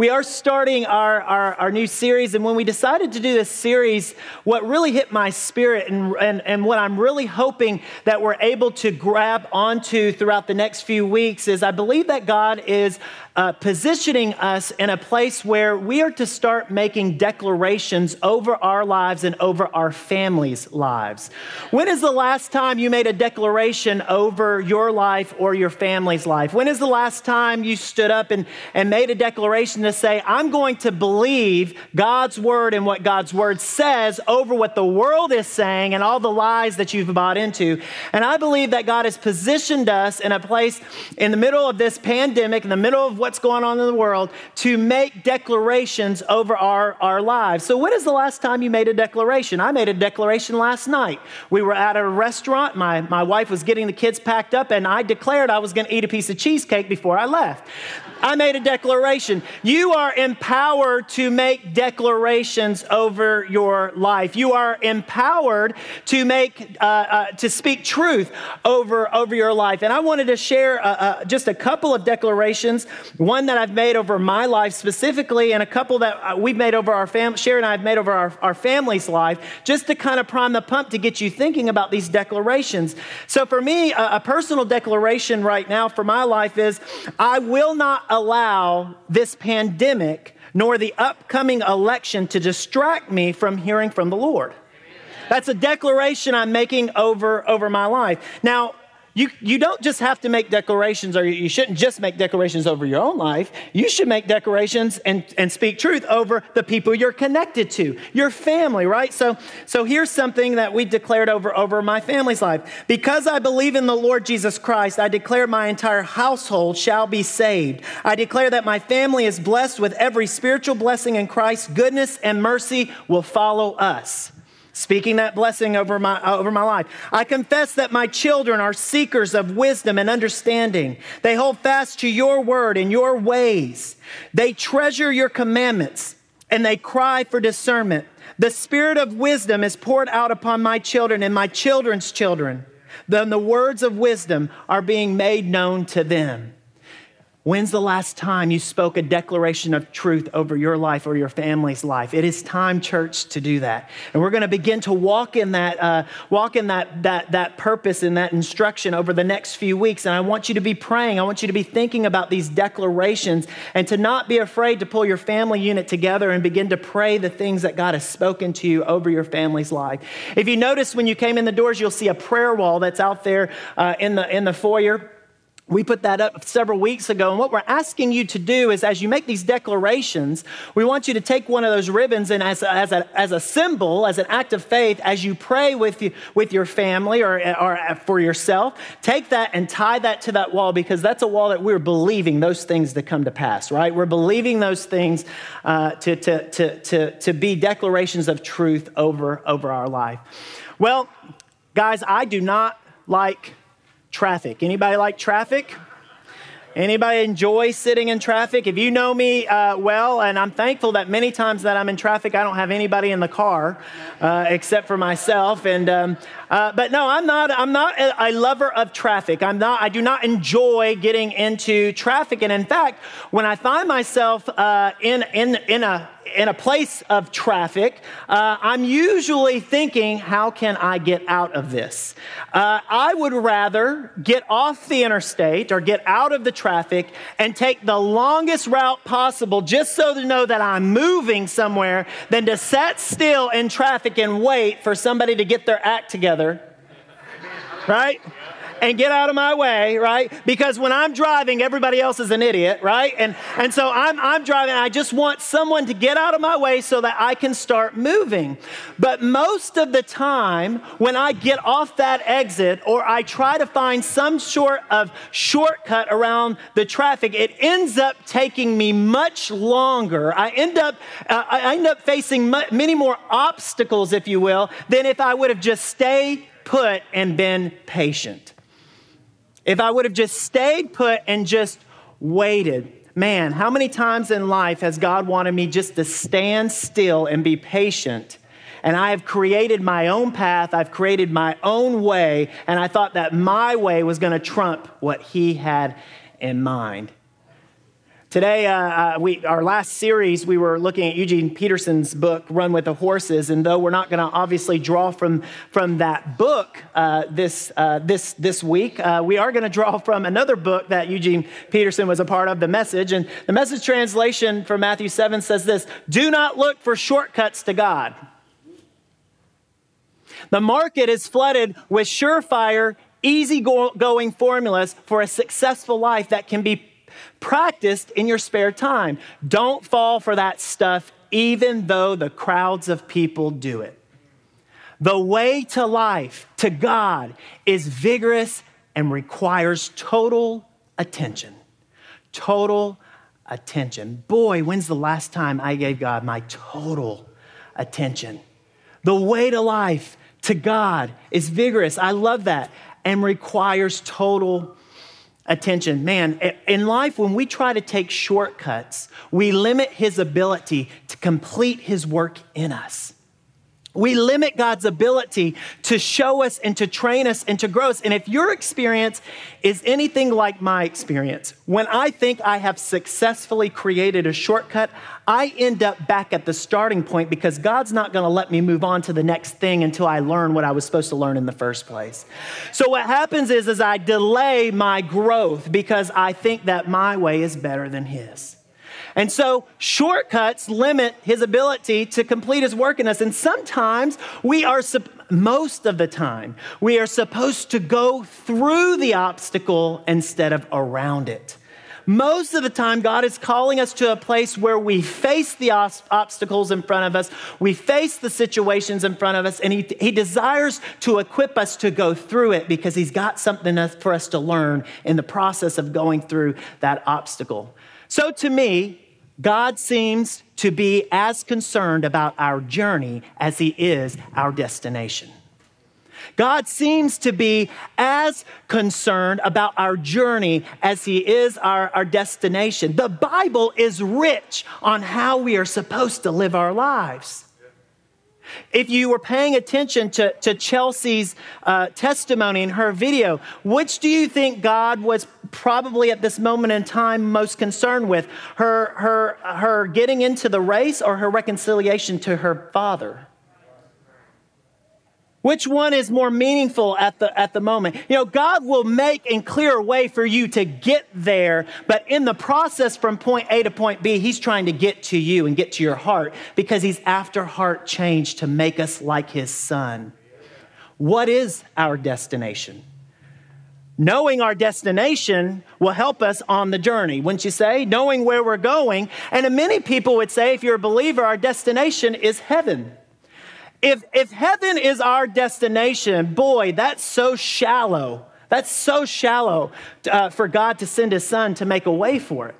We are starting our new series, and when we decided to do this series, what really hit my spirit and what I'm really hoping that we're able to grab onto throughout the next few weeks is I believe that God is positioning us in a place where we are to start making declarations over our lives and over our families' lives. When is the last time you made a declaration over your life or your family's life? When is the last time you stood up and made a declaration to say, I'm going to believe God's word and what God's word says over what the world is saying and all the lies that you've bought into? And I believe that God has positioned us in a place in the middle of this pandemic, in the middle of what's going on in the world, to make declarations over our lives. So when is the last time you made a declaration? I made a declaration last night. We were at a restaurant. My wife was getting the kids packed up, and I declared I was going to eat a piece of cheesecake before I left. I made a declaration. You are empowered to make declarations over your life. You are empowered to make to speak truth over your life. And I wanted to share just a couple of declarations. One that I've made over my life specifically, and a couple that we've made over our family. Sharon and I have made over our family's life, just to kind of prime the pump to get you thinking about these declarations. So for me, a personal declaration right now for my life is, I will not allow this pandemic nor the upcoming election to distract me from hearing from the Lord. That's a declaration I'm making over my life. Now, you don't just have to make declarations, or you shouldn't just make declarations over your own life. You should make declarations and speak truth over the people you're connected to, your family, right? So here's something that we declared over my family's life. Because I believe in the Lord Jesus Christ, I declare my entire household shall be saved. I declare that my family is blessed with every spiritual blessing in Christ. Goodness and mercy will follow us. Speaking that blessing over my life. I confess that my children are seekers of wisdom and understanding. They hold fast to your word and your ways. They treasure your commandments, and they cry for discernment. The spirit of wisdom is poured out upon my children and my children's children. Then the words of wisdom are being made known to them. When's the last time you spoke a declaration of truth over your life or your family's life? It is time, church, to do that, and we're going to begin to walk in that purpose and that instruction over the next few weeks. And I want you to be praying. I want you to be thinking about these declarations, and to not be afraid to pull your family unit together and begin to pray the things that God has spoken to you over your family's life. If you notice, when you came in the doors, you'll see a prayer wall that's out there in the foyer. We put that up several weeks ago, and what we're asking you to do is, as you make these declarations, we want you to take one of those ribbons, and as a symbol, as an act of faith, as you pray with your family or for yourself, take that and tie that to that wall, because that's a wall that we're believing those things to come to pass, right? We're believing those things to be declarations of truth over our life. Well, guys, I do not like traffic. Anybody like traffic? Anybody enjoy sitting in traffic? If you know me well, and I'm thankful that many times that I'm in traffic, I don't have anybody in the car except for myself. And but no, I'm not a lover of traffic. I do not enjoy getting into traffic. And in fact, when I find myself in a place of traffic, I'm usually thinking, how can I get out of this? I would rather get off the interstate or get out of the traffic and take the longest route possible just so to know that I'm moving somewhere, than to sit still in traffic and wait for somebody to get their act together, right? And get out of my way, right? Because when I'm driving, everybody else is an idiot, right? And so I'm driving, and I just want someone to get out of my way so that I can start moving. But most of the time, when I get off that exit, or I try to find some sort of shortcut around the traffic, it ends up taking me much longer. I end up facing many more obstacles, if you will, than if I would have just stayed put and been patient. If I would have just stayed put and just waited. Man, how many times in life has God wanted me just to stand still and be patient? And I have created my own path. I've created my own way. And I thought that my way was going to trump what he had in mind. Today, our last series, we were looking at Eugene Peterson's book, Run with the Horses, and though we're not going to obviously draw from that book this week, we are going to draw from another book that Eugene Peterson was a part of, The Message, and The Message translation from Matthew 7 says this: "Do not look for shortcuts to God. The market is flooded with surefire, easy-going formulas for a successful life that can be practiced in your spare time. Don't fall for that stuff, even though the crowds of people do it. The way to life, to God, is vigorous and requires total attention." Total attention. Boy, when's the last time I gave God my total attention? The way to life, to God, is vigorous. I love that. And requires total attention. Man, in life, when we try to take shortcuts, we limit his ability to complete his work in us. We limit God's ability to show us and to train us and to grow us. And if your experience is anything like my experience, when I think I have successfully created a shortcut, I end up back at the starting point because God's not going to let me move on to the next thing until I learn what I was supposed to learn in the first place. So what happens is I delay my growth because I think that my way is better than his. And so shortcuts limit his ability to complete his work in us. And sometimes most of the time, we are supposed to go through the obstacle instead of around it. Most of the time, God is calling us to a place where we face the obstacles in front of us. We face the situations in front of us. And he desires to equip us to go through it because he's got something for us to learn in the process of going through that obstacle. So to me, God seems to be as concerned about our journey as he is our destination. God seems to be as concerned about our journey as he is our destination. The Bible is rich on how we are supposed to live our lives. If you were paying attention to Chelsea's testimony in her video, which do you think God was probably at this moment in time most concerned with, her getting into the race or her reconciliation to her father? Which one is more meaningful at the moment? You know, God will make and clear a way for you to get there, but in the process from point A to point B, he's trying to get to you and get to your heart because he's after heart change to make us like his son. What is our destination? Knowing our destination will help us on the journey, wouldn't you say? Knowing where we're going. And many people would say, if you're a believer, our destination is heaven. If heaven is our destination, boy, that's so shallow. That's so shallow for God to send his son to make a way for it.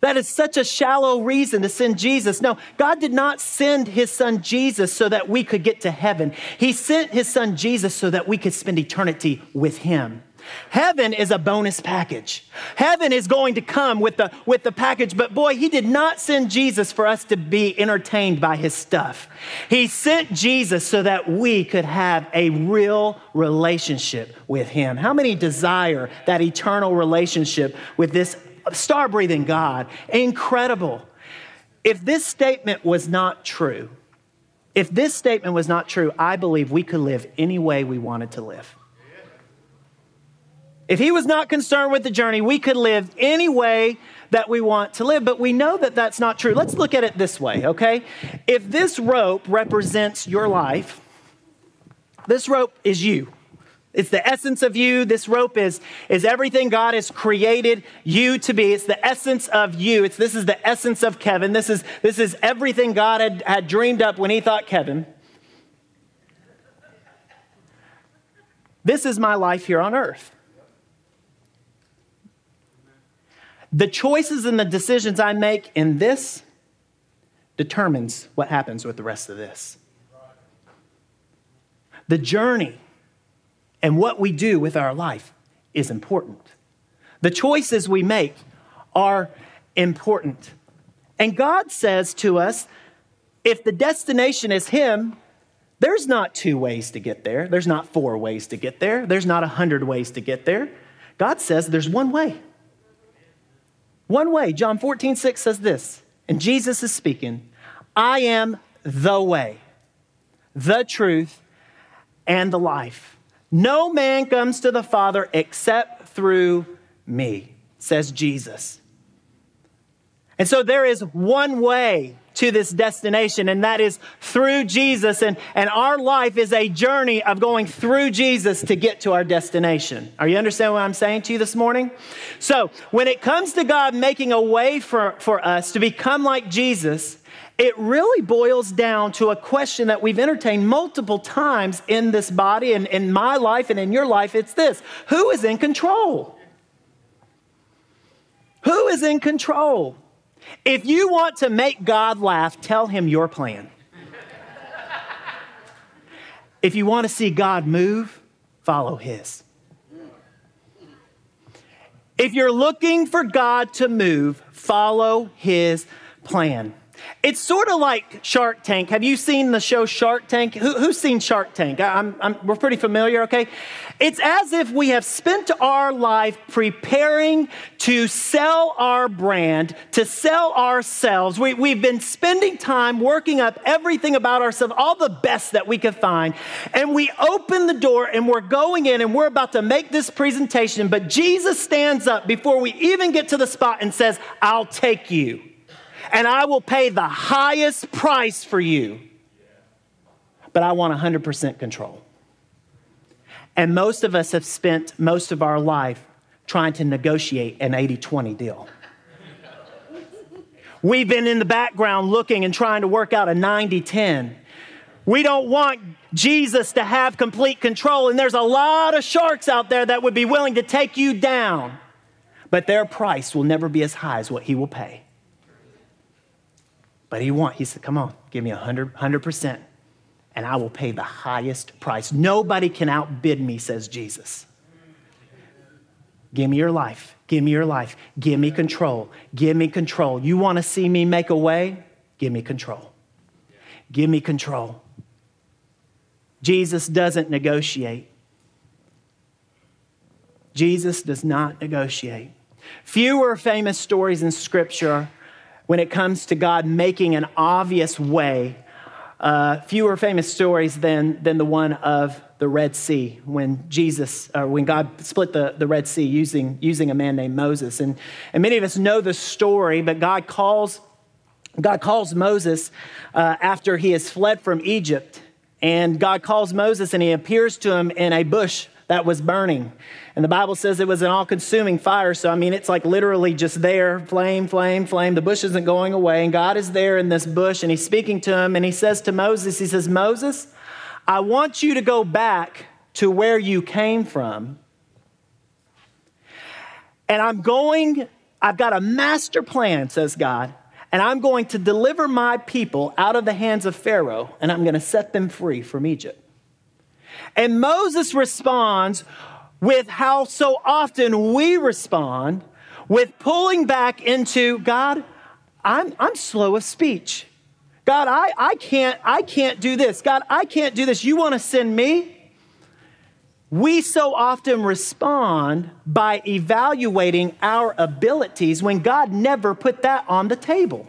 That is such a shallow reason to send Jesus. No, God did not send his son Jesus so that we could get to heaven. He sent his son Jesus so that we could spend eternity with him. Heaven is a bonus package. Heaven is going to come with the package, but boy, he did not send Jesus for us to be entertained by his stuff. He sent Jesus so that we could have a real relationship with him. How many desire that eternal relationship with this star-breathing God? Incredible. If this statement was not true, I believe we could live any way we wanted to live. If he was not concerned with the journey, we could live any way that we want to live, but we know that that's not true. Let's look at it this way, okay? If this rope represents your life, this rope is you. It's the essence of you. This rope is everything God has created you to be. It's the essence of you. This is the essence of Kevin. This is everything God had dreamed up when he thought Kevin. This is my life here on earth. The choices and the decisions I make in this determines what happens with the rest of this. The journey and what we do with our life is important. The choices we make are important. And God says to us, if the destination is him, there's not two ways to get there. There's not four ways to get there. There's not 100 ways to get there. God says there's one way. One way, John 14:6 says this, and Jesus is speaking, I am the way, the truth, and the life. No man comes to the Father except through me, says Jesus. And so there is one way to this destination, and that is through Jesus. And our life is a journey of going through Jesus to get to our destination. Are you understanding what I'm saying to you this morning? So when it comes to God making a way for us to become like Jesus, it really boils down to a question that we've entertained multiple times in this body and in my life and in your life. It's this: who is in control? Who is in control? If you want to make God laugh, tell him your plan. If you want to see God move, follow his. If you're looking for God to move, follow his plan. It's sort of like Shark Tank. Have you seen the show Shark Tank? Who's seen Shark Tank? We're pretty familiar, okay? It's as if we have spent our life preparing to sell our brand, to sell ourselves. We've been spending time working up everything about ourselves, all the best that we could find. And we open the door and we're going in and we're about to make this presentation. But Jesus stands up before we even get to the spot and says, I'll take you. And I will pay the highest price for you. But I want 100% control. And most of us have spent most of our life trying to negotiate an 80-20 deal. We've been in the background looking and trying to work out a 90-10. We don't want Jesus to have complete control. And there's a lot of sharks out there that would be willing to take you down. But their price will never be as high as what he will pay. But he said, come on, give me 100%, and I will pay the highest price. Nobody can outbid me, says Jesus. Give me your life. Give me your life. Give me control. Give me control. You want to see me make a way? Give me control. Give me control. Jesus doesn't negotiate. Jesus does not negotiate. Fewer famous stories in Scripture when it comes to God making an obvious way, fewer famous stories than the one of the Red Sea, when God split the Red Sea using a man named Moses. And many of us know the story, but God calls Moses after he has fled from Egypt. And God calls Moses and he appears to him in a bush that was burning. And the Bible says it was an all-consuming fire. So, it's like literally just there, flame, flame, flame. The bush isn't going away. And God is there in this bush and he's speaking to him. And he says to Moses, Moses, I want you to go back to where you came from. And I've got a master plan, says God. And I'm going to deliver my people out of the hands of Pharaoh. And I'm going to set them free from Egypt. And Moses responds with how so often we respond, with pulling back into, God, I'm slow of speech. God, I can't do this. God, I can't do this. You want to send me? We so often respond by evaluating our abilities when God never put that on the table.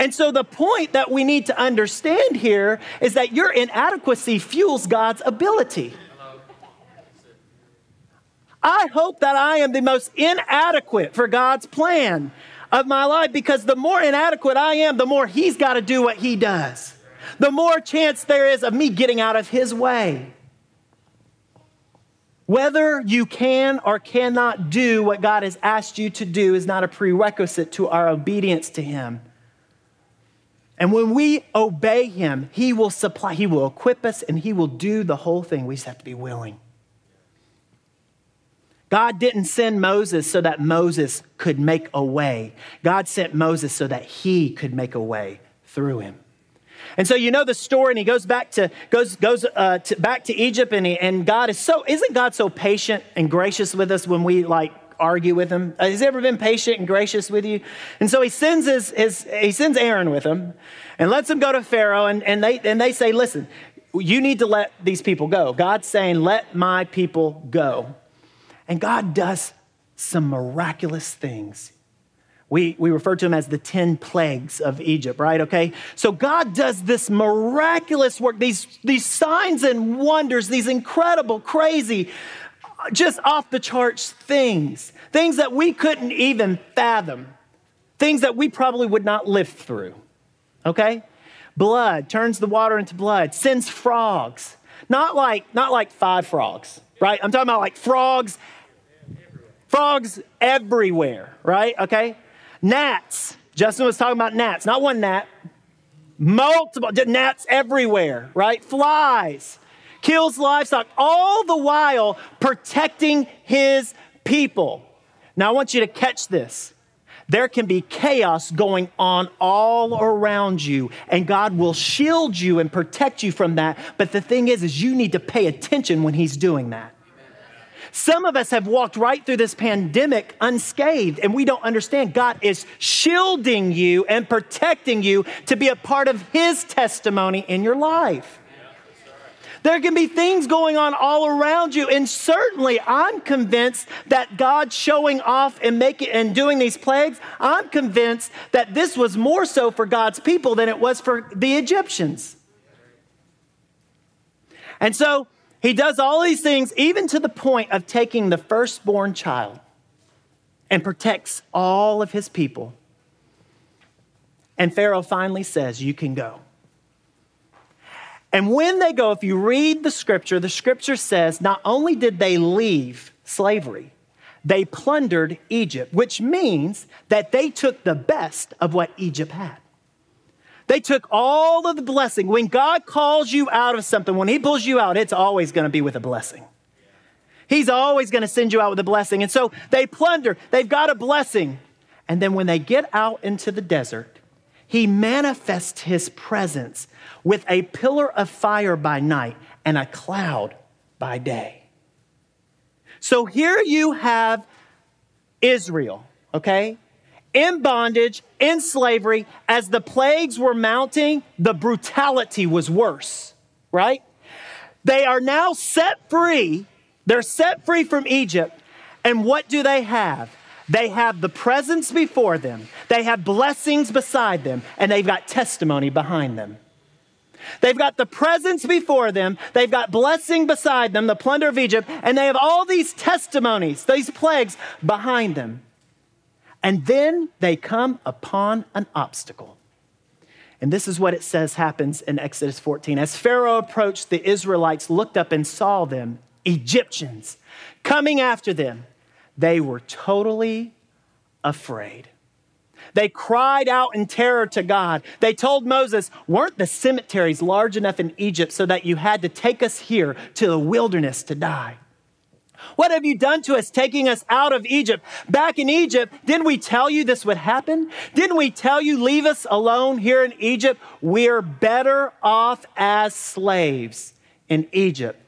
And so the point that we need to understand here is that your inadequacy fuels God's ability. I hope that I am the most inadequate for God's plan of my life, because the more inadequate I am, the more he's got to do what he does. The more chance there is of me getting out of his way. Whether you can or cannot do what God has asked you to do is not a prerequisite to our obedience to him. And when we obey him, he will supply, he will equip us, and he will do the whole thing. We just have to be willing. God didn't send Moses so that Moses could make a way. God sent Moses so that he could make a way through him. And so you know the story, and he goes back to Egypt, and God is isn't God so patient and gracious with us when we argue with him? Has he ever been patient and gracious with you? And so he sends he sends Aaron with him and lets him go to Pharaoh. And they say, listen, you need to let these people go. God's saying, let my people go. And God does some miraculous things. We refer to them as the 10 plagues of Egypt, right? Okay. So God does this miraculous work, these signs and wonders, these incredible, crazy, just off the charts things that we couldn't even fathom, things that we probably would not live through. Okay. Blood turns the water into blood, sends frogs, not like 5 frogs, right? I'm talking about like frogs everywhere, right? Okay. Gnats. Justin was talking about gnats. Not one gnat. Multiple gnats everywhere, right? Flies. Kills livestock. All the while protecting his people. Now I want you to catch this. There can be chaos going on all around you, and God will shield you and protect you from that. But the thing is you need to pay attention when he's doing that. Some of us have walked right through this pandemic unscathed, and we don't understand God is shielding you and protecting you to be a part of his testimony in your life. There can be things going on all around you, and certainly I'm convinced that God showing off and doing these plagues, I'm convinced that this was more so for God's people than it was for the Egyptians. And so he does all these things, even to the point of taking the firstborn child and protects all of his people. And Pharaoh finally says, you can go. And when they go, if you read the scripture says, not only did they leave slavery, they plundered Egypt, which means that they took the best of what Egypt had. They took all of the blessing. When God calls you out of something, when he pulls you out, it's always going to be with a blessing. He's always going to send you out with a blessing. And so they plunder. They've got a blessing. And then when they get out into the desert, he manifests his presence with a pillar of fire by night and a cloud by day. So here you have Israel, okay? In bondage, in slavery, as the plagues were mounting, the brutality was worse, right? They are now set free. They're set free from Egypt. And what do they have? They have the presence before them. They have blessings beside them. And they've got testimony behind them. They've got the presence before them. They've got blessing beside them, the plunder of Egypt. And they have all these testimonies, these plagues behind them. And then they come upon an obstacle. And this is what it says happens in Exodus 14. As Pharaoh approached, the Israelites looked up and saw them, Egyptians, coming after them. They were totally afraid. They cried out in terror to God. They told Moses, weren't the cemeteries large enough in Egypt so that you had to take us here to the wilderness to die? What have you done to us, taking us out of Egypt? Back in Egypt, didn't we tell you this would happen? Didn't we tell you, leave us alone here in Egypt? We're better off as slaves in Egypt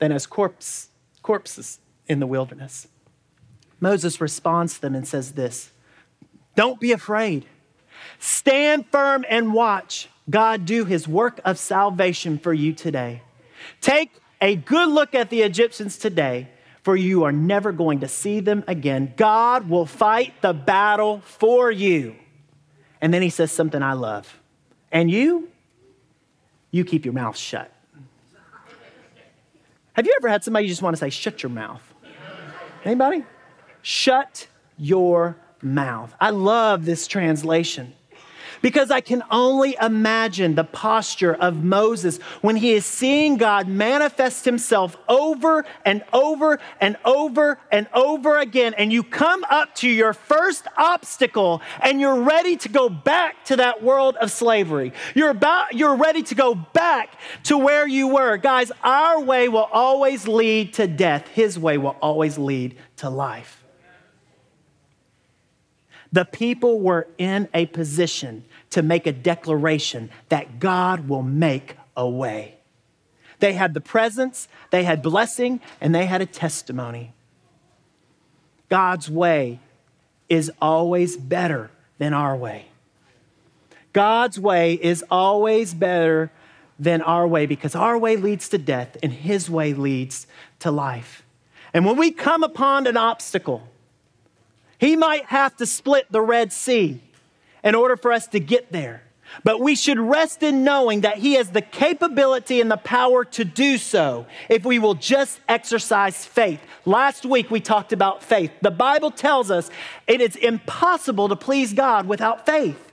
than as corpses in the wilderness. Moses responds to them and says this, don't be afraid. Stand firm and watch God do his work of salvation for you today. Take a good look at the Egyptians today, for you are never going to see them again. God will fight the battle for you. And then he says something I love. And you keep your mouth shut. Have you ever had somebody you just want to say, shut your mouth? Anybody? Shut your mouth. I love this translation. Because I can only imagine the posture of Moses when he is seeing God manifest himself over and over and over and over again. And you come up to your first obstacle and you're ready to go back to that world of slavery. You're ready to go back to where you were. Guys, our way will always lead to death. His way will always lead to life. The people were in a position to make a declaration that God will make a way. They had the presence, they had blessing, and they had a testimony. God's way is always better than our way. God's way is always better than our way because our way leads to death and his way leads to life. And when we come upon an obstacle, He might have to split the Red Sea in order for us to get there. But we should rest in knowing that he has the capability and the power to do so if we will just exercise faith. Last week, we talked about faith. The Bible tells us it is impossible to please God without faith.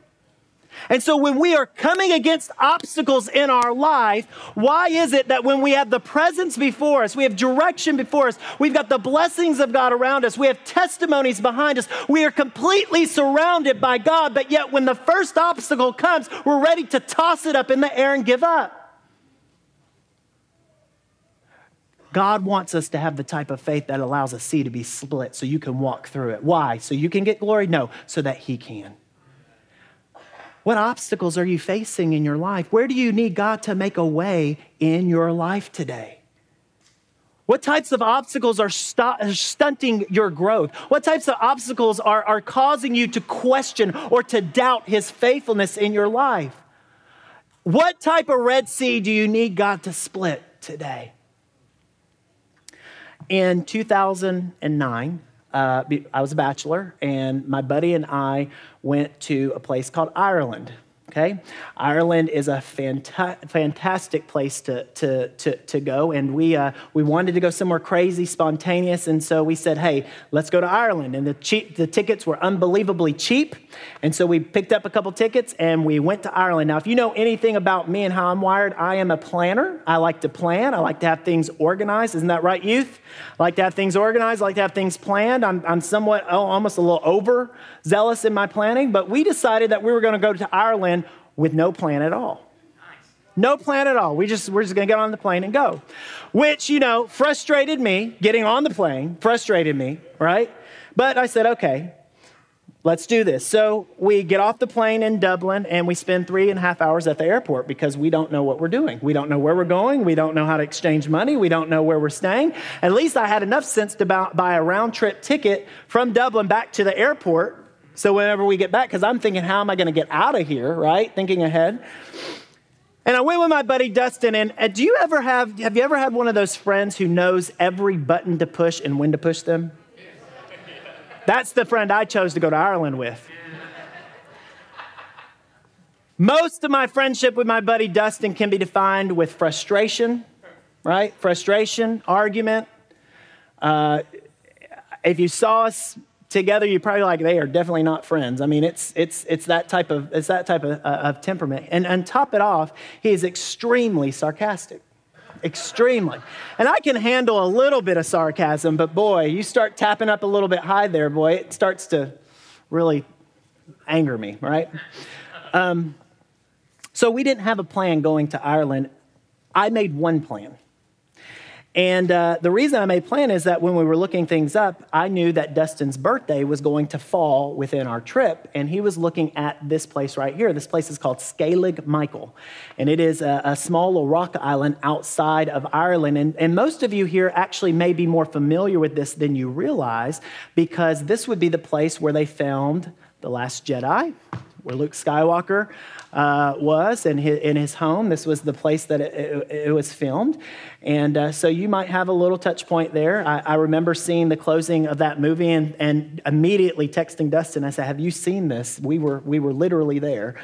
And so when we are coming against obstacles in our life, why is it that when we have the presence before us, we have direction before us, we've got the blessings of God around us, we have testimonies behind us, we are completely surrounded by God, but yet when the first obstacle comes, we're ready to toss it up in the air and give up? God wants us to have the type of faith that allows a sea to be split so you can walk through it. Why? So you can get glory? No, so that he can. What obstacles are you facing in your life? Where do you need God to make a way in your life today? What types of obstacles are stunting your growth? What types of obstacles are causing you to question or to doubt his faithfulness in your life? What type of Red Sea do you need God to split today? In 2009, I was a bachelor, and my buddy and I went to a place called Ireland, okay? Ireland is a fantastic place to go, and we wanted to go somewhere crazy, spontaneous, and so we said, hey, let's go to Ireland, and the tickets were unbelievably cheap, and so we picked up a couple tickets, and we went to Ireland. Now, if you know anything about me and how I'm wired, I am a planner. I like to plan. I like to have things organized. Isn't that right, youth? I like to have things organized. I like to have things planned. I'm somewhat, almost a little overzealous in my planning, but we decided that we were going to go to Ireland with no plan at all. No plan at all. We're just going to get on the plane and go, which, you know, frustrated me. Getting on the plane frustrated me, right? But I said, okay, let's do this. So we get off the plane in Dublin and we spend 3.5 hours at the airport because we don't know what we're doing. We don't know where we're going. We don't know how to exchange money. We don't know where we're staying. At least I had enough sense to buy a round trip ticket from Dublin back to the airport. So whenever we get back, because I'm thinking, how am I going to get out of here, right? Thinking ahead. And I went with my buddy Dustin, and have you ever had one of those friends who knows every button to push and when to push them? That's the friend I chose to go to Ireland with. Most of my friendship with my buddy Dustin can be defined with frustration, right? Frustration, argument. If you saw us together, you're probably like, they are definitely not friends. I mean, it's that type of temperament. And top it off, he is extremely sarcastic. Extremely. And I can handle a little bit of sarcasm, but boy, you start tapping up a little bit high there, boy, it starts to really anger me, right? So we didn't have a plan going to Ireland. I made one plan. And the reason I made a plan is that when we were looking things up, I knew that Dustin's birthday was going to fall within our trip, and he was looking at this place right here. This place is called Skellig Michael, and it is a small little rock island outside of Ireland. And most of you here actually may be more familiar with this than you realize, because this would be the place where they filmed The Last Jedi, where Luke Skywalker was in his home. This was the place that it was filmed. And so you might have a little touch point there. I remember seeing the closing of that movie and immediately texting Dustin. I said, have you seen this? We were literally there.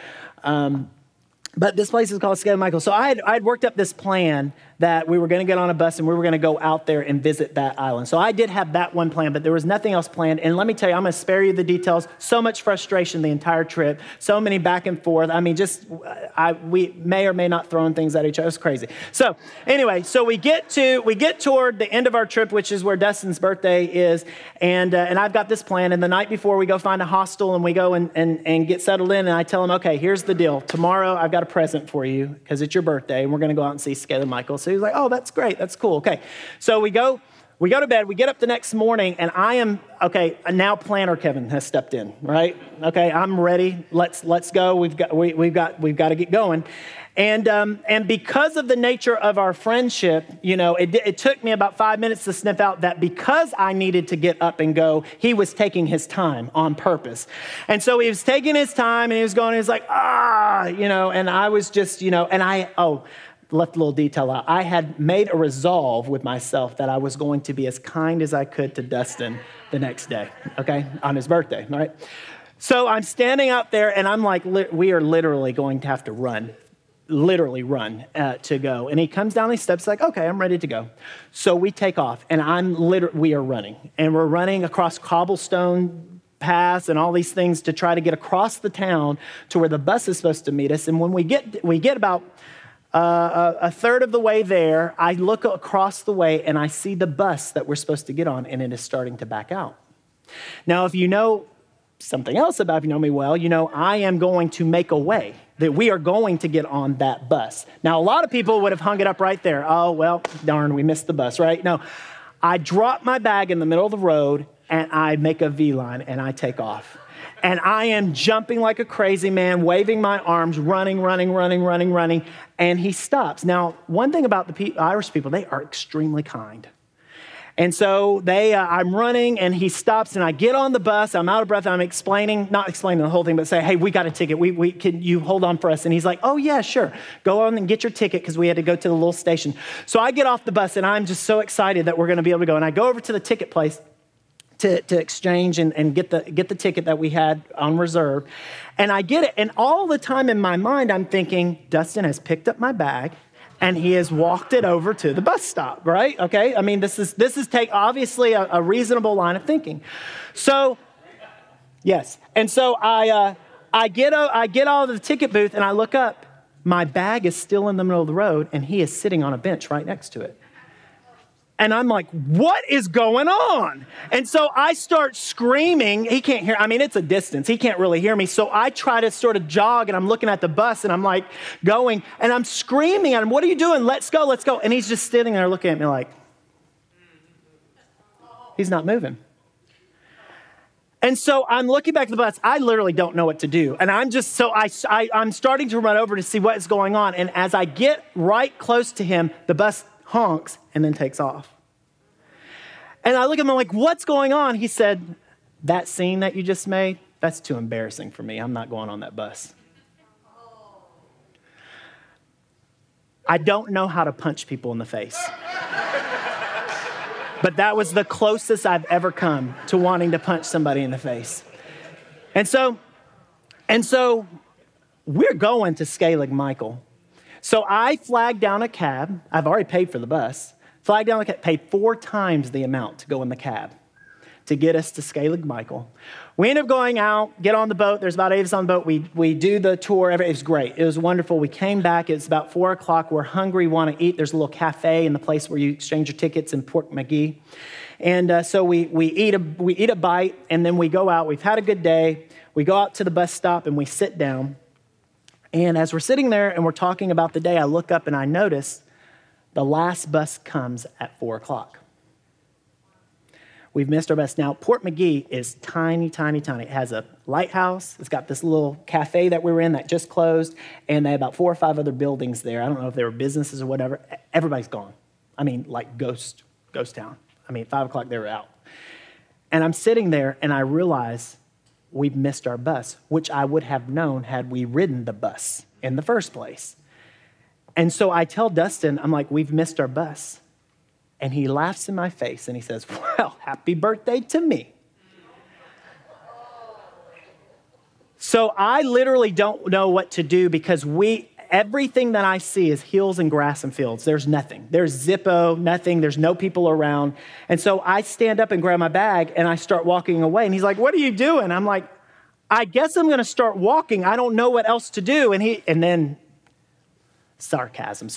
But this place is called Skellig Michael. So I had worked up this plan that we were going to get on a bus and we were going to go out there and visit that island. So I did have that one plan, but there was nothing else planned. And let me tell you, I'm going to spare you the details. So much frustration the entire trip. So many back and forth. I mean, we may or may not throwing things at each other. It was crazy. So anyway, we get toward the end of our trip, which is where Dustin's birthday is. And I've got this plan. And the night before, we go find a hostel and we go and get settled in. And I tell him, okay, here's the deal. Tomorrow, I've got a present for you because it's your birthday. And we're going to go out and see Skellig Michael. So he's like, oh, that's great. That's cool. Okay. So we go to bed, we get up the next morning, and now planner Kevin has stepped in, right? Okay, I'm ready. Let's go. We've got to get going. And because of the nature of our friendship, you know, it took me about 5 minutes to sniff out that because I needed to get up and go, he was taking his time on purpose. And so he was taking his time and he was going, he was like, and I was just, you know, and I, oh, left a little detail out. I had made a resolve with myself that I was going to be as kind as I could to Dustin the next day, okay, on his birthday, all right? So I'm standing out there, and I'm like, we are literally going to have to run to go. And he comes down these steps like, okay, I'm ready to go. So we take off, and we are running. And we're running across cobblestone paths and all these things to try to get across the town to where the bus is supposed to meet us. And when we get about a third of the way there, I look across the way, and I see the bus that we're supposed to get on, and it is starting to back out. Now, if you know something else about, if you know me well, you know I am going to make a way that we are going to get on that bus. Now, a lot of people would have hung it up right there. Oh, well, darn, we missed the bus, right? No, I drop my bag in the middle of the road, and I make a V-line, and I take off. And I am jumping like a crazy man, waving my arms, running, and he stops. Now, one thing about the Irish people, they are extremely kind. And so I'm running, and he stops, and I get on the bus. I'm out of breath. I'm not explaining the whole thing, but say, hey, we got a ticket. We can you hold on for us? And he's like, oh, yeah, sure. Go on and get your ticket because we had to go to the little station. So I get off the bus, and I'm just so excited that we're going to be able to go. And I go over to the ticket place to exchange and get the ticket that we had on reserve. And I get it. And all the time in my mind, I'm thinking, Dustin has picked up my bag, and he has walked it over to the bus stop, right? Okay, I mean, this is obviously a reasonable line of thinking. So, yes, and so I get out of the ticket booth, and I look up. My bag is still in the middle of the road, and he is sitting on a bench right next to it. And I'm like, what is going on? And so I start screaming. He can't hear. I mean, it's a distance. He can't really hear me. So I try to sort of jog, and I'm looking at the bus, and I'm like going, and I'm screaming at him, what are you doing? Let's go, let's go. And he's just sitting there looking at me like, he's not moving. And so I'm looking back at the bus. I literally don't know what to do. And I'm just, so I'm starting to run over to see what is going on. And as I get right close to him, the bus honks, and then takes off. And I look at him, I'm like, what's going on? He said, that scene that you just made, that's too embarrassing for me. I'm not going on that bus. I don't know how to punch people in the face. But that was the closest I've ever come to wanting to punch somebody in the face. And so we're going to Skellig Michael. So I flagged down a cab. I've already paid for the bus. Flagged down a cab, paid 4 times the amount to go in the cab to get us to Skellig Michael. We end up going out, get on the boat. There's about 8 of us on the boat. We do the tour. It was great. It was wonderful. We came back. It's about 4 o'clock. We're hungry, want to eat. There's a little cafe in the place where you exchange your tickets in Port McGee. And so we eat a bite, and then we go out. We've had a good day. We go out to the bus stop, and we sit down. And as we're sitting there and we're talking about the day, I look up and I notice the last bus comes at 4 o'clock. We've missed our bus. Now, Port McGee is tiny, tiny, tiny. It has a lighthouse. It's got this little cafe that we were in that just closed. And they had about 4 or 5 other buildings there. I don't know if they were businesses or whatever. Everybody's gone. I mean, like ghost town. I mean, 5 o'clock, they were out. And I'm sitting there and I realize we've missed our bus, which I would have known had we ridden the bus in the first place. And so I tell Dustin, I'm like, we've missed our bus. And he laughs in my face and he says, well, happy birthday to me. So I literally don't know what to do because everything that I see is hills and grass and fields. There's nothing. There's Zippo, nothing. There's no people around. And so I stand up and grab my bag, and I start walking away. And he's like, what are you doing? I'm like, I guess I'm going to start walking. I don't know what else to do. And then sarcasm.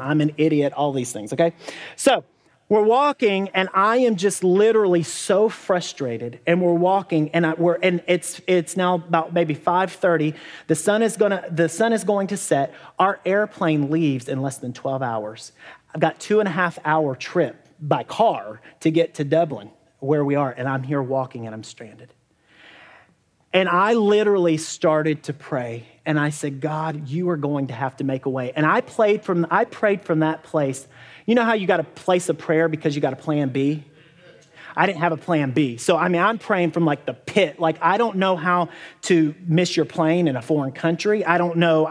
I'm an idiot, all these things, okay? So we're walking, and I am just literally so frustrated. And we're walking, and it's now about maybe 5:30. The sun is going to set. Our airplane leaves in less than 12 hours. I've got 2.5-hour trip by car to get to Dublin, where we are, and I'm here walking, and I'm stranded. And I literally started to pray, and I said, God, you are going to have to make a way. And I prayed from that place. You know how you got a place of prayer because you got a plan B? I didn't have a plan B. So, I mean, I'm praying from like the pit. Like, I don't know how to miss your plane in a foreign country. I don't know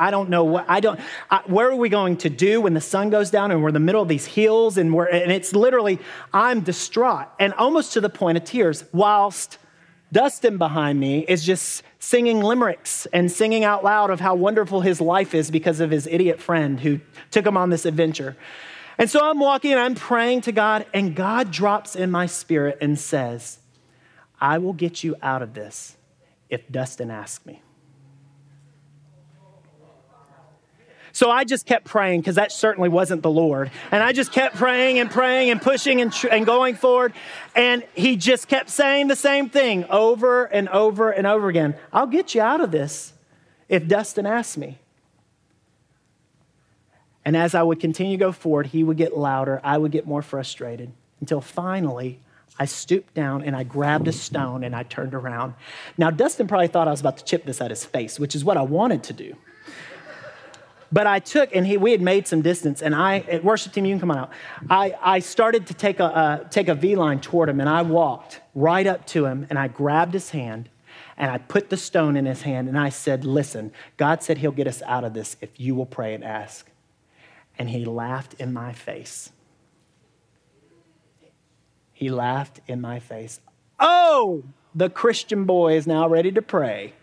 where are we going to do when the sun goes down and we're in the middle of these hills and it's literally, I'm distraught and almost to the point of tears whilst Dustin behind me is just singing limericks and singing out loud of how wonderful his life is because of his idiot friend who took him on this adventure. And so I'm walking and I'm praying to God, and God drops in my spirit and says, I will get you out of this if Dustin asks me. So I just kept praying because that certainly wasn't the Lord. And I just kept praying and pushing and going forward. And he just kept saying the same thing over and over and over again. I'll get you out of this if Dustin asks me. And as I would continue to go forward, he would get louder. I would get more frustrated until finally I stooped down and I grabbed a stone and I turned around. Now, Dustin probably thought I was about to chip this at his face, which is what I wanted to do. But I took, and we had made some distance, and I, at worship team, you can come on out. I started to take a V-line toward him, and I walked right up to him, and I grabbed his hand, and I put the stone in his hand, and I said, listen, God said he'll get us out of this if you will pray and ask. And he laughed in my face. He laughed in my face. Oh, the Christian boy is now ready to pray.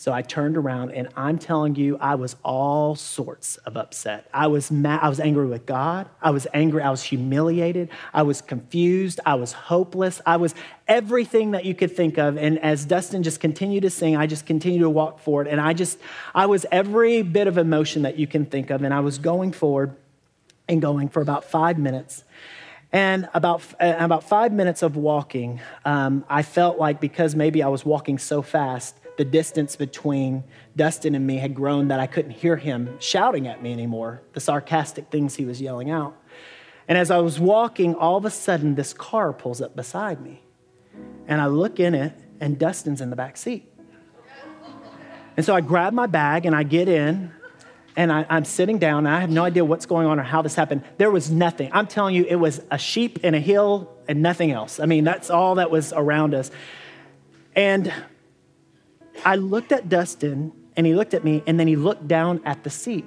So I turned around, and I'm telling you, I was all sorts of upset. I was mad. I was angry with God. I was angry. I was humiliated. I was confused. I was hopeless. I was everything that you could think of. And as Dustin just continued to sing, I just continued to walk forward. And I was every bit of emotion that you can think of. And I was going forward and going for about 5 minutes. And about 5 minutes of walking, I felt like because maybe I was walking so fast, the distance between Dustin and me had grown that I couldn't hear him shouting at me anymore, the sarcastic things he was yelling out. And as I was walking, all of a sudden, this car pulls up beside me. And I look in it, and Dustin's in the back seat. And so I grab my bag, and I get in, and I'm sitting down, and I have no idea what's going on or how this happened. There was nothing. I'm telling you, it was a sheep and a hill and nothing else. I mean, that's all that was around us. And I looked at Dustin, and he looked at me, and then he looked down at the seat.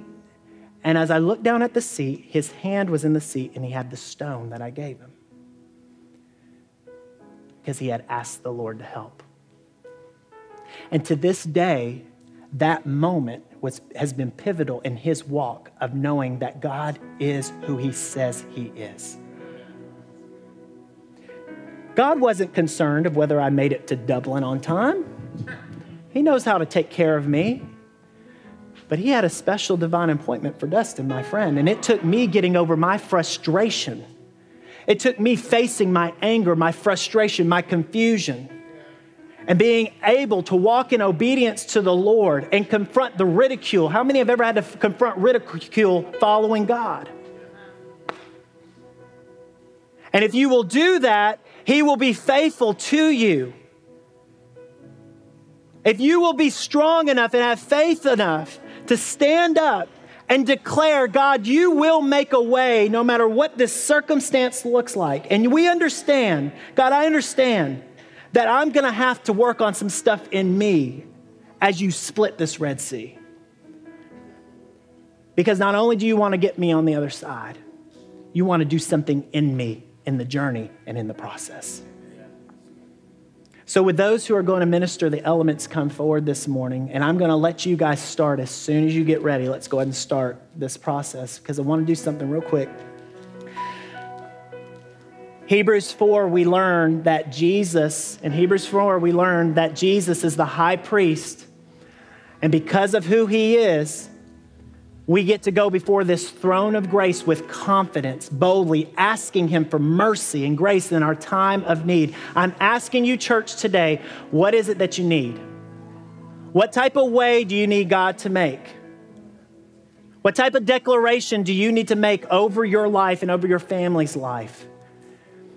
And as I looked down at the seat, his hand was in the seat, and he had the stone that I gave him because he had asked the Lord to help. And to this day, that moment has been pivotal in his walk of knowing that God is who he says he is. God wasn't concerned of whether I made it to Dublin on time. He knows how to take care of me. But he had a special divine appointment for Dustin, my friend, and it took me getting over my frustration. It took me facing my anger, my frustration, my confusion, and being able to walk in obedience to the Lord and confront the ridicule. How many have ever had to confront ridicule following God? And if you will do that, he will be faithful to you. If you will be strong enough and have faith enough to stand up and declare, God, you will make a way no matter what this circumstance looks like. And we understand, God, I understand that I'm going to have to work on some stuff in me as you split this Red Sea. Because not only do you want to get me on the other side, you want to do something in me in the journey and in the process. So with those who are going to minister, the elements come forward this morning, and I'm going to let you guys start as soon as you get ready. Let's go ahead and start this process because I want to do something real quick. In Hebrews 4, we learn that Jesus is the high priest. And because of who he is, we get to go before this throne of grace with confidence, boldly asking him for mercy and grace in our time of need. I'm asking you, church, today, what is it that you need? What type of way do you need God to make? What type of declaration do you need to make over your life and over your family's life?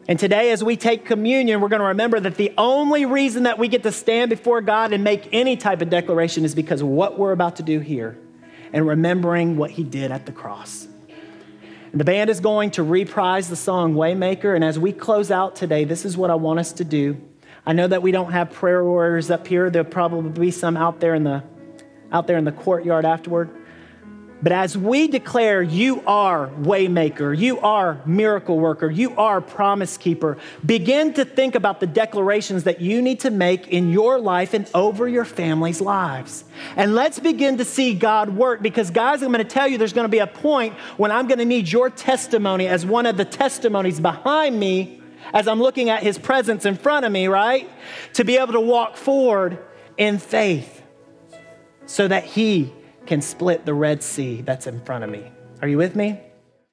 And today, as we take communion, we're going to remember that the only reason that we get to stand before God and make any type of declaration is because of what we're about to do here. And remembering what he did at the cross. The band is going to reprise the song Waymaker, and as we close out today, this is what I want us to do. I know that we don't have prayer warriors up here. There'll probably be some out there in the courtyard afterward. But as we declare, you are Waymaker, you are miracle worker, you are promise keeper, begin to think about the declarations that you need to make in your life and over your family's lives. And let's begin to see God work, because guys, I'm going to tell you, there's going to be a point when I'm going to need your testimony as one of the testimonies behind me as I'm looking at his presence in front of me, right? To be able to walk forward in faith so that he can split the Red Sea that's in front of me. Are you with me?